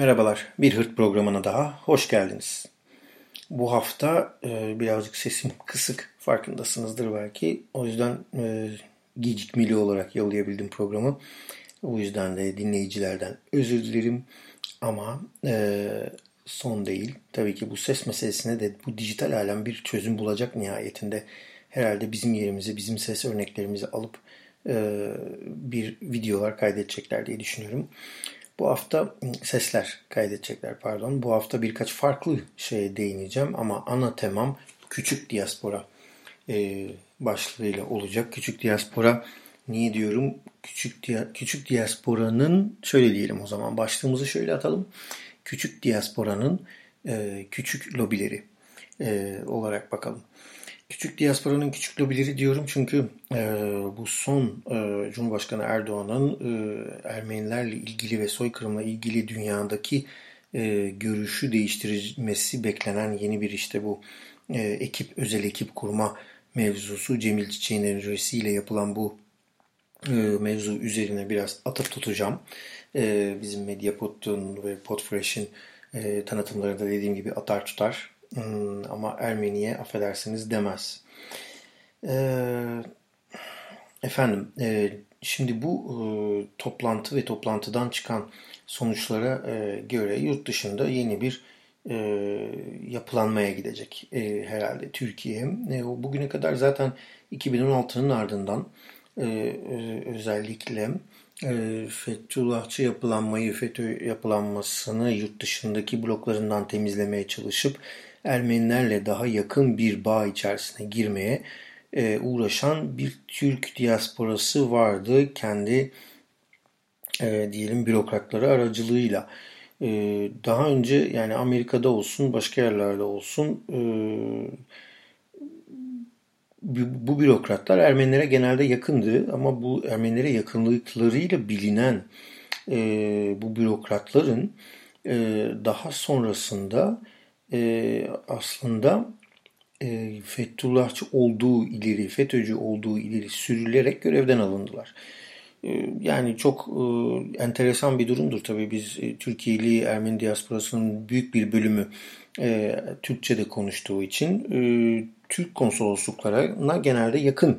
Merhabalar, Bir Hırt Programı'na daha hoş geldiniz. Bu hafta birazcık sesim kısık, farkındasınızdır belki. O yüzden gecikmeli olarak yollayabildim programı. O yüzden de dinleyicilerden özür dilerim ama son değil. Tabii ki bu ses meselesine de bu dijital alem bir çözüm bulacak nihayetinde. Herhalde bizim yerimizi, bizim ses örneklerimizi alıp bir videolar kaydedecekler diye düşünüyorum. Bu hafta sesler kaydedecekler pardon. Bu hafta birkaç farklı şeye değineceğim ama ana temam küçük diaspora başlığıyla olacak. Küçük diaspora niye diyorum? Küçük diasporanın şöyle diyelim o zaman başlığımızı şöyle atalım. Küçük diasporanın küçük lobileri olarak bakalım. Küçük diasporanın küçük lobileri diyorum çünkü bu son Cumhurbaşkanı Erdoğan'ın Ermenilerle ilgili ve soykırımla ilgili dünyadaki görüşü değiştirmesi beklenen yeni bir işte bu özel ekip kurma mevzusu Cemil Çiçek'in önerisiyle yapılan bu mevzu üzerine biraz atıp tutacağım. Bizim MedyaPod'un ve Podfresh'in tanıtımlarında dediğim gibi atar tutar. Ama Ermeni'ye affedersiniz demez. Şimdi bu toplantı ve toplantıdan çıkan sonuçlara göre yurt dışında yeni bir yapılanmaya gidecek herhalde Türkiye. Bugüne kadar zaten 2016'nın ardından özellikle Fethullahçı yapılanmayı, FETÖ yapılanmasını yurt dışındaki bloklarından temizlemeye çalışıp Ermenilerle daha yakın bir bağ içerisine girmeye uğraşan bir Türk diasporası vardı. Kendi diyelim bürokratları aracılığıyla. Daha önce yani Amerika'da olsun, başka yerlerde olsun bu bürokratlar Ermenilere genelde yakındı ama bu Ermenilere yakınlıklarıyla bilinen bu bürokratların daha sonrasında aslında Fethullahçı olduğu ileri, FETÖ'cü olduğu ileri sürülerek görevden alındılar. Yani çok enteresan bir durumdur tabii. Biz Türkiye'li Ermeni diasporasının büyük bir bölümü Türkçe'de konuştuğu için Türk konsolosluklarına genelde yakın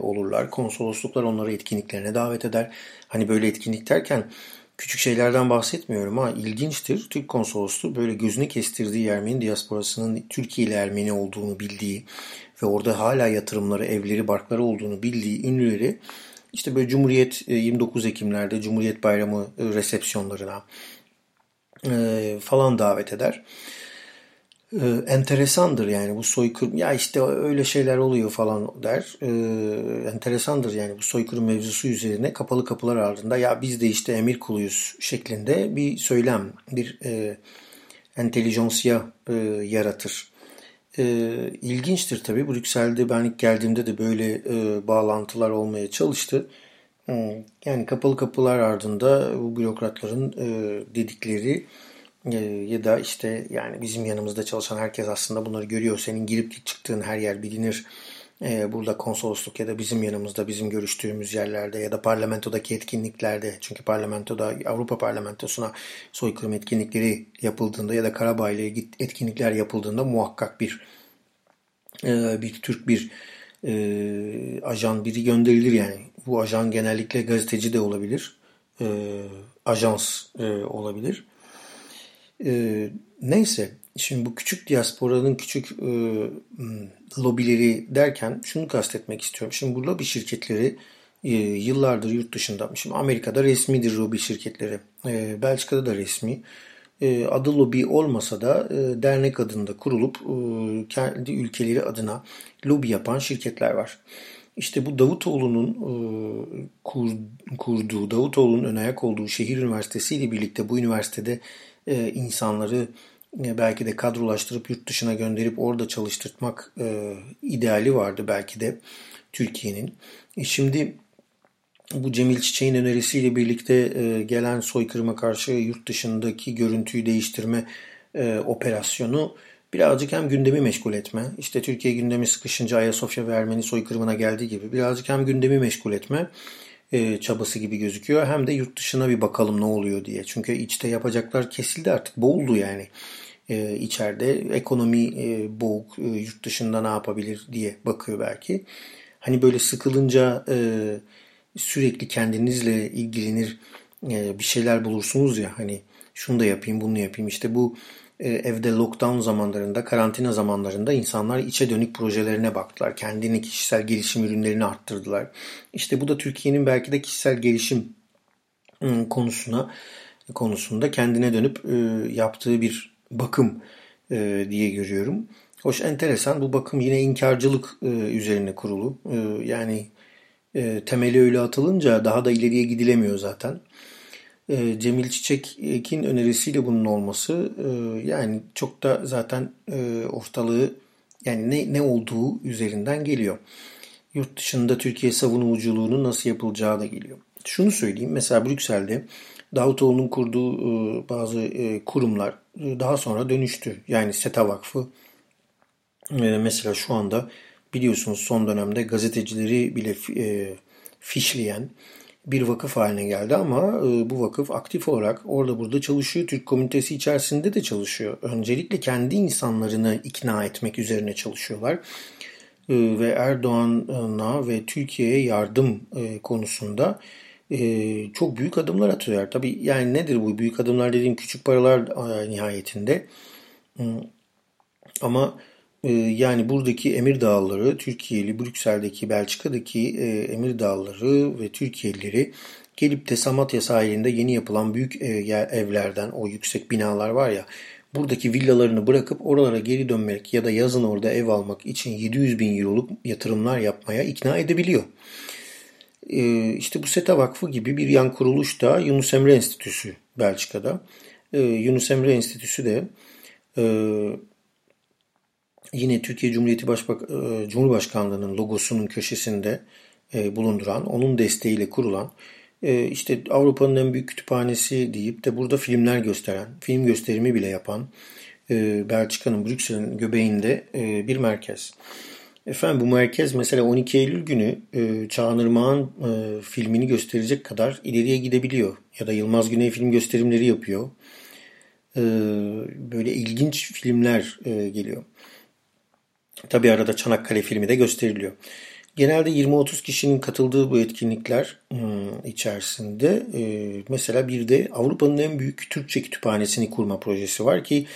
olurlar. Konsolosluklar onları etkinliklerine davet eder. Hani böyle etkinlik derken küçük şeylerden bahsetmiyorum ha. İlginçtir. Türk konsolosluğu böyle gözüne kestirdiği Ermeni diasporasının Türkiye'li Ermeni olduğunu bildiği ve orada hala yatırımları, evleri, barkları olduğunu bildiği ünlüleri işte böyle Cumhuriyet 29 Ekim'lerde Cumhuriyet Bayramı resepsiyonlarına falan davet eder. Enteresandır yani bu soykırım ya işte öyle şeyler oluyor falan der. Enteresandır yani bu soykırım mevzusu üzerine kapalı kapılar ardında ya biz de işte emir kuluyuz şeklinde bir söylem, bir entelijansiya yaratır. İlginçtir tabii. Brüksel'de ben ilk geldiğimde de böyle bağlantılar olmaya çalıştı. Yani kapalı kapılar ardında bu bürokratların dedikleri ya da işte yani bizim yanımızda çalışan herkes aslında bunları görüyor. Senin girip çıktığın her yer bilinir. Burada konsolosluk ya da bizim yanımızda, bizim görüştüğümüz yerlerde ya da parlamentodaki etkinliklerde. Çünkü parlamentoda, Avrupa Parlamentosu'na soykırım etkinlikleri yapıldığında ya da Karabağ ile etkinlikler yapıldığında muhakkak bir Türk, bir ajan biri gönderilir yani. Bu ajan genellikle gazeteci de olabilir. Ajans olabilir. Neyse şimdi bu küçük diasporanın küçük lobileri derken şunu kastetmek istiyorum. Şimdi bu lobi şirketleri yıllardır yurt dışında. Şimdi Amerika'da resmidir lobi şirketleri. Belçika'da da resmi. Adı lobi olmasa da dernek adında kurulup kendi ülkeleri adına lobi yapan şirketler var. İşte bu Davutoğlu'nun kurduğu, Davutoğlu'nun önayak olduğu şehir üniversitesiyle birlikte bu üniversitede insanları belki de kadrolaştırıp yurt dışına gönderip orada çalıştırmak ideali vardı belki de Türkiye'nin. Şimdi bu Cemil Çiçek'in önerisiyle birlikte gelen soykırıma karşı yurt dışındaki görüntüyü değiştirme operasyonu birazcık hem gündemi meşgul etme, işte Türkiye gündemi sıkışınca Ayasofya ve Ermeni soykırımına geldiği gibi birazcık hem gündemi meşgul etme çabası gibi gözüküyor. Hem de yurt dışına bir bakalım ne oluyor diye. Çünkü içte yapacaklar kesildi artık. Boğuldu yani. İçeride ekonomi boğuk, yurt dışında ne yapabilir diye bakıyor belki. Hani böyle sıkılınca sürekli kendinizle ilgilenir bir şeyler bulursunuz ya, hani şunu da yapayım, bunu yapayım. İşte bu evde lockdown zamanlarında, karantina zamanlarında insanlar içe dönük projelerine baktılar. Kendini, kişisel gelişim ürünlerini arttırdılar. İşte bu da Türkiye'nin belki de kişisel gelişim konusunda kendine dönüp yaptığı bir bakım diye görüyorum. Hoş, enteresan. Bu bakım yine inkarcılık üzerine kurulu. Yani temeli öyle atılınca daha da ileriye gidilemiyor zaten. Cemil Çiçek'in önerisiyle bunun olması yani çok da zaten ortalığı, yani ne olduğu üzerinden geliyor. Yurt dışında Türkiye savunuculuğunun nasıl yapılacağı da geliyor. Şunu söyleyeyim, mesela Brüksel'de Davutoğlu'nun kurduğu bazı kurumlar daha sonra dönüştü. Yani SETA Vakfı mesela şu anda biliyorsunuz son dönemde gazetecileri bile fişleyen bir vakıf haline geldi ama bu vakıf aktif olarak orada burada çalışıyor. Türk komünitesi içerisinde de çalışıyor. Öncelikle kendi insanlarını ikna etmek üzerine çalışıyorlar. Ve Erdoğan'a ve Türkiye'ye yardım konusunda çok büyük adımlar atıyorlar. Tabii yani nedir bu büyük adımlar dediğim, küçük paralar nihayetinde. Ama yani buradaki emirdağları, Türkiye'li, Brüksel'deki, Belçika'daki emirdağları ve Türkiye'lileri gelip de Samatya sahilinde yeni yapılan büyük evlerden, o yüksek binalar var ya, buradaki villalarını bırakıp oralara geri dönmek ya da yazın orada ev almak için 700.000 euroluk yatırımlar yapmaya ikna edebiliyor. İşte bu SETA Vakfı gibi bir yan kuruluş da Yunus Emre Enstitüsü Belçika'da. Yunus Emre Enstitüsü de yine Türkiye Cumhuriyeti Cumhurbaşkanlığı'nın logosunun köşesinde bulunduran, onun desteğiyle kurulan, işte Avrupa'nın en büyük kütüphanesi deyip de burada filmler gösteren, film gösterimi bile yapan Belçika'nın, Brüksel'in göbeğinde bir merkez. Efendim bu merkez mesela 12 Eylül günü Çağınırmağan filmini gösterecek kadar ileriye gidebiliyor. Ya da Yılmaz Güney film gösterimleri yapıyor. Böyle ilginç filmler geliyor. Tabii arada Çanakkale filmi de gösteriliyor. Genelde 20-30 kişinin katıldığı bu etkinlikler içerisinde mesela bir de Avrupa'nın en büyük Türkçe kütüphanesini kurma projesi var ki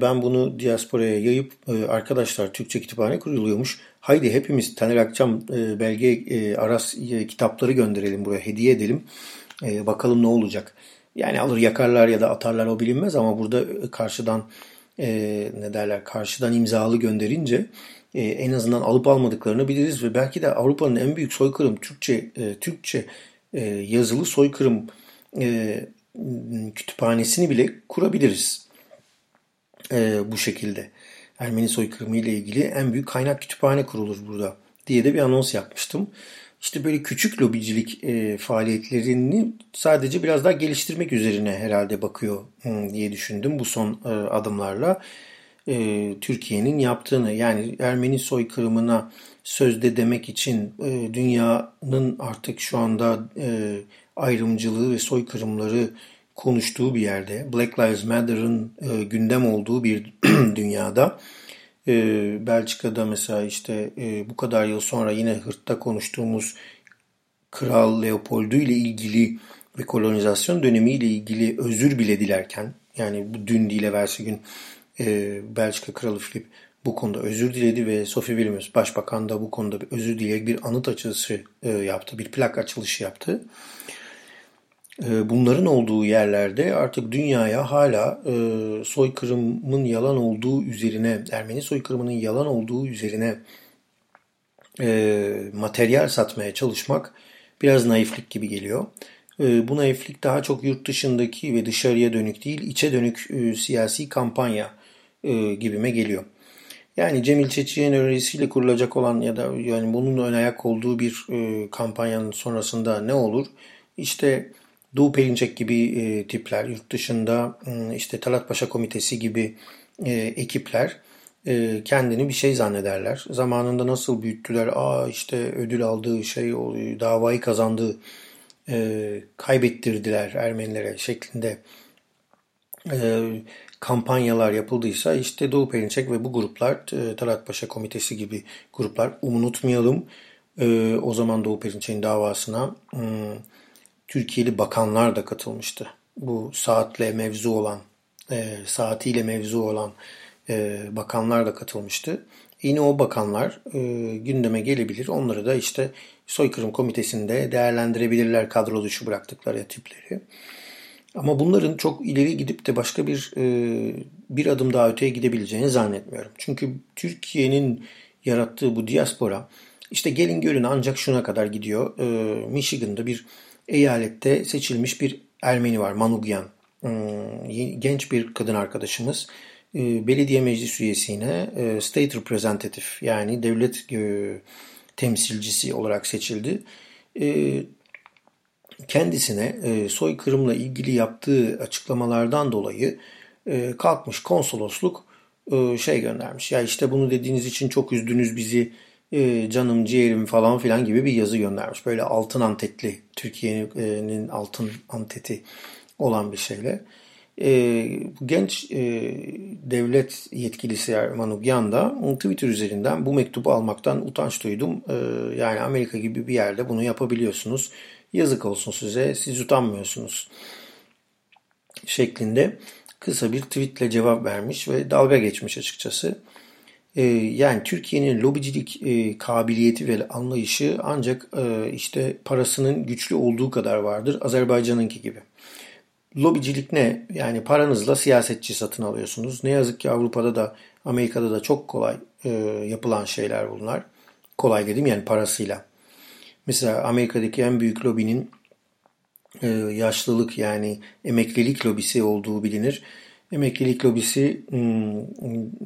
ben bunu diasporaya yayıp arkadaşlar Türkçe kütüphane kuruluyormuş. Haydi hepimiz Taner Akçam belge Aras kitapları gönderelim buraya, hediye edelim. Bakalım ne olacak. Yani alır yakarlar ya da atarlar, o bilinmez ama burada karşıdan karşıdan imzalı gönderince en azından alıp almadıklarını biliriz ve belki de Avrupa'nın en büyük soykırım Türkçe yazılı soykırım kütüphanesini bile kurabiliriz bu şekilde. Ermeni soykırımı ile ilgili en büyük kaynak kütüphane kurulur burada diye de bir anons yapmıştım. İşte böyle küçük lobicilik faaliyetlerini sadece biraz daha geliştirmek üzerine herhalde bakıyor diye düşündüm bu son adımlarla. Türkiye'nin yaptığını, yani Ermeni soykırımına sözde demek için dünyanın artık şu anda ayrımcılığı ve soykırımları konuştuğu bir yerde, Black Lives Matter'ın gündem olduğu bir dünyada, Belçika'da mesela işte bu kadar yıl sonra yine Hırt'ta konuştuğumuz Kral Leopold'u ile ilgili ve kolonizasyon dönemi ile ilgili özür bile dilerken, yani bu dün değil evvelsi gün Belçika Kralı Filip bu konuda özür diledi ve Sofi Virmes Başbakan da bu konuda bir özür dileyerek bir anıt açılışı yaptı, bir plak açılışı yaptı. Bunların olduğu yerlerde artık dünyaya hala soykırımın yalan olduğu üzerine, Ermeni soykırımının yalan olduğu üzerine materyal satmaya çalışmak biraz naiflik gibi geliyor. Bu naiflik daha çok yurt dışındaki ve dışarıya dönük değil, içe dönük siyasi kampanya gibime geliyor. Yani Cemil Çiçek'in önerisiyle kurulacak olan ya da yani bunun ön ayak olduğu bir kampanyanın sonrasında ne olur? İşte Doğu Perinçek gibi tipler, yurt dışında işte Talat Paşa Komitesi gibi ekipler kendini bir şey zannederler. Zamanında nasıl büyüttüler? İşte ödül aldığı şey, davayı kazandığı, kaybettirdiler Ermenilere şeklinde kampanyalar yapıldıysa, işte Doğu Perinçek ve bu gruplar, Talat Paşa Komitesi gibi gruplar, unutmayalım o zaman Doğu Perinçek'in davasına Türkiye'li bakanlar da katılmıştı. Bu saatiyle mevzu olan bakanlar da katılmıştı. Yine o bakanlar gündeme gelebilir. Onları da işte soykırım komitesinde değerlendirebilirler, kadro dışı bıraktıkları tipleri. Ama bunların çok ileri gidip de başka bir adım daha öteye gidebileceğini zannetmiyorum. Çünkü Türkiye'nin yarattığı bu diaspora, işte gelin görün, ancak şuna kadar gidiyor. Michigan'da bir eyalette seçilmiş bir Ermeni var, Manoogian. Genç bir kadın arkadaşımız. Belediye meclis üyesine state representative, yani devlet temsilcisi olarak seçildi. Kendisine soykırımla ilgili yaptığı açıklamalardan dolayı kalkmış konsolosluk şey göndermiş. Ya işte bunu dediğiniz için çok üzdünüz bizi, canım ciğerim falan filan gibi bir yazı göndermiş. Böyle altın antetli, Türkiye'nin altın anteti olan bir şeyle. Genç devlet yetkilisi Erman Ugyan da Twitter üzerinden bu mektubu almaktan utanç duydum. Yani Amerika gibi bir yerde bunu yapabiliyorsunuz. Yazık olsun size, siz utanmıyorsunuz şeklinde kısa bir tweetle cevap vermiş ve dalga geçmiş açıkçası. Yani Türkiye'nin lobicilik kabiliyeti ve anlayışı ancak işte parasının güçlü olduğu kadar vardır. Azerbaycan'ınki gibi. Lobicilik ne? Yani paranızla siyasetçi satın alıyorsunuz. Ne yazık ki Avrupa'da da Amerika'da da çok kolay yapılan şeyler bunlar. Kolay dedim yani, parasıyla. Mesela Amerika'daki en büyük lobinin yaşlılık, yani emeklilik lobisi olduğu bilinir. Emeklilik lobisi,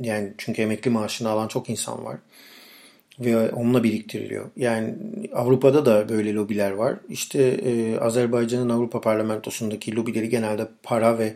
yani çünkü emekli maaşını alan çok insan var ve onunla biriktiriliyor. Yani Avrupa'da da böyle lobiler var. İşte Azerbaycan'ın Avrupa Parlamentosu'ndaki lobileri genelde para ve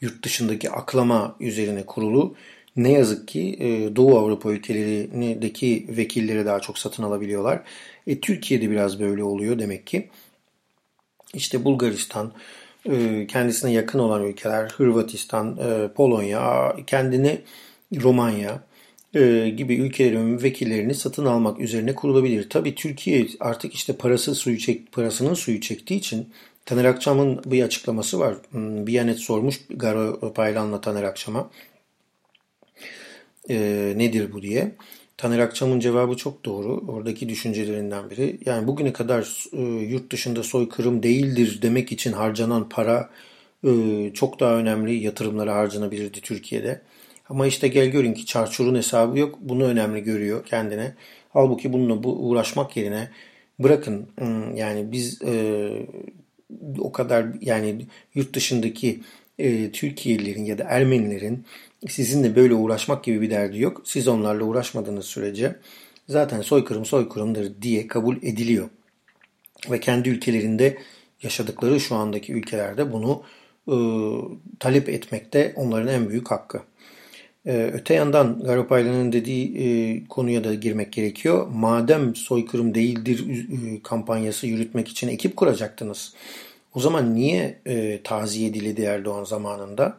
yurt dışındaki aklama üzerine kurulu. Ne yazık ki Doğu Avrupa ülkelerindeki vekilleri daha çok satın alabiliyorlar. Türkiye'de biraz böyle oluyor demek ki. İşte Bulgaristan, kendisine yakın olan ülkeler, Hırvatistan, Polonya, kendini Romanya gibi ülkelerin vekillerini satın almak üzerine kurulabilir. Tabii Türkiye artık işte parasının suyu çektiği için, Taner Akçam'ın bir açıklaması var. Biyanet sormuş Garo Paylan'la Taner Akçam'a. Nedir bu diye. Taner Akçam'ın cevabı çok doğru. Oradaki düşüncelerinden biri. Yani bugüne kadar yurt dışında soykırım değildir demek için harcanan para çok daha önemli yatırımlara harcanabilirdi Türkiye'de. Ama işte gel görün ki çarçurun hesabı yok. Bunu önemli görüyor kendine. Halbuki bununla uğraşmak yerine bırakın, yani biz o kadar, yani yurt dışındaki Türkiye'lilerin ya da Ermenilerin sizinle böyle uğraşmak gibi bir derdi yok. Siz onlarla uğraşmadığınız sürece zaten soykırım soykırımdır diye kabul ediliyor. Ve kendi ülkelerinde yaşadıkları şu andaki ülkelerde bunu talep etmekte onların en büyük hakkı. Öte yandan Garo Paylan'ın dediği konuya da girmek gerekiyor. Madem soykırım değildir kampanyası yürütmek için ekip kuracaktınız. O zaman niye taziye edildi Erdoğan zamanında?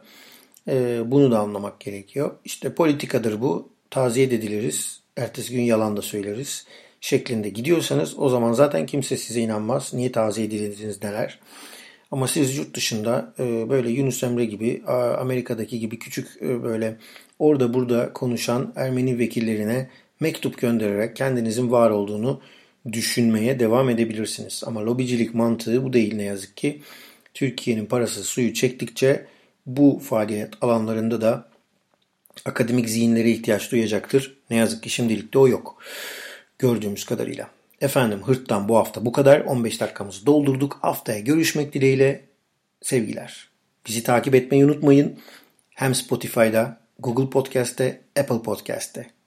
Bunu da anlamak gerekiyor. İşte politikadır bu. Taziye ediliriz. Ertesi gün yalan da söyleriz şeklinde gidiyorsanız, o zaman zaten kimse size inanmaz. Niye taziye edildiniz neler? Ama siz yurt dışında böyle Yunus Emre gibi, Amerika'daki gibi küçük böyle orada burada konuşan Ermeni vekillerine mektup göndererek kendinizin var olduğunu düşünmeye devam edebilirsiniz. Ama lobicilik mantığı bu değil ne yazık ki. Türkiye'nin parası suyu çektikçe bu faaliyet alanlarında da akademik zihinlere ihtiyaç duyacaktır. Ne yazık ki şimdilik de o yok. Gördüğümüz kadarıyla. Efendim, Hırt'tan bu hafta bu kadar. 15 dakikamızı doldurduk. Haftaya görüşmek dileğiyle. Sevgiler. Bizi takip etmeyi unutmayın. Hem Spotify'da, Google Podcast'te, Apple Podcast'te.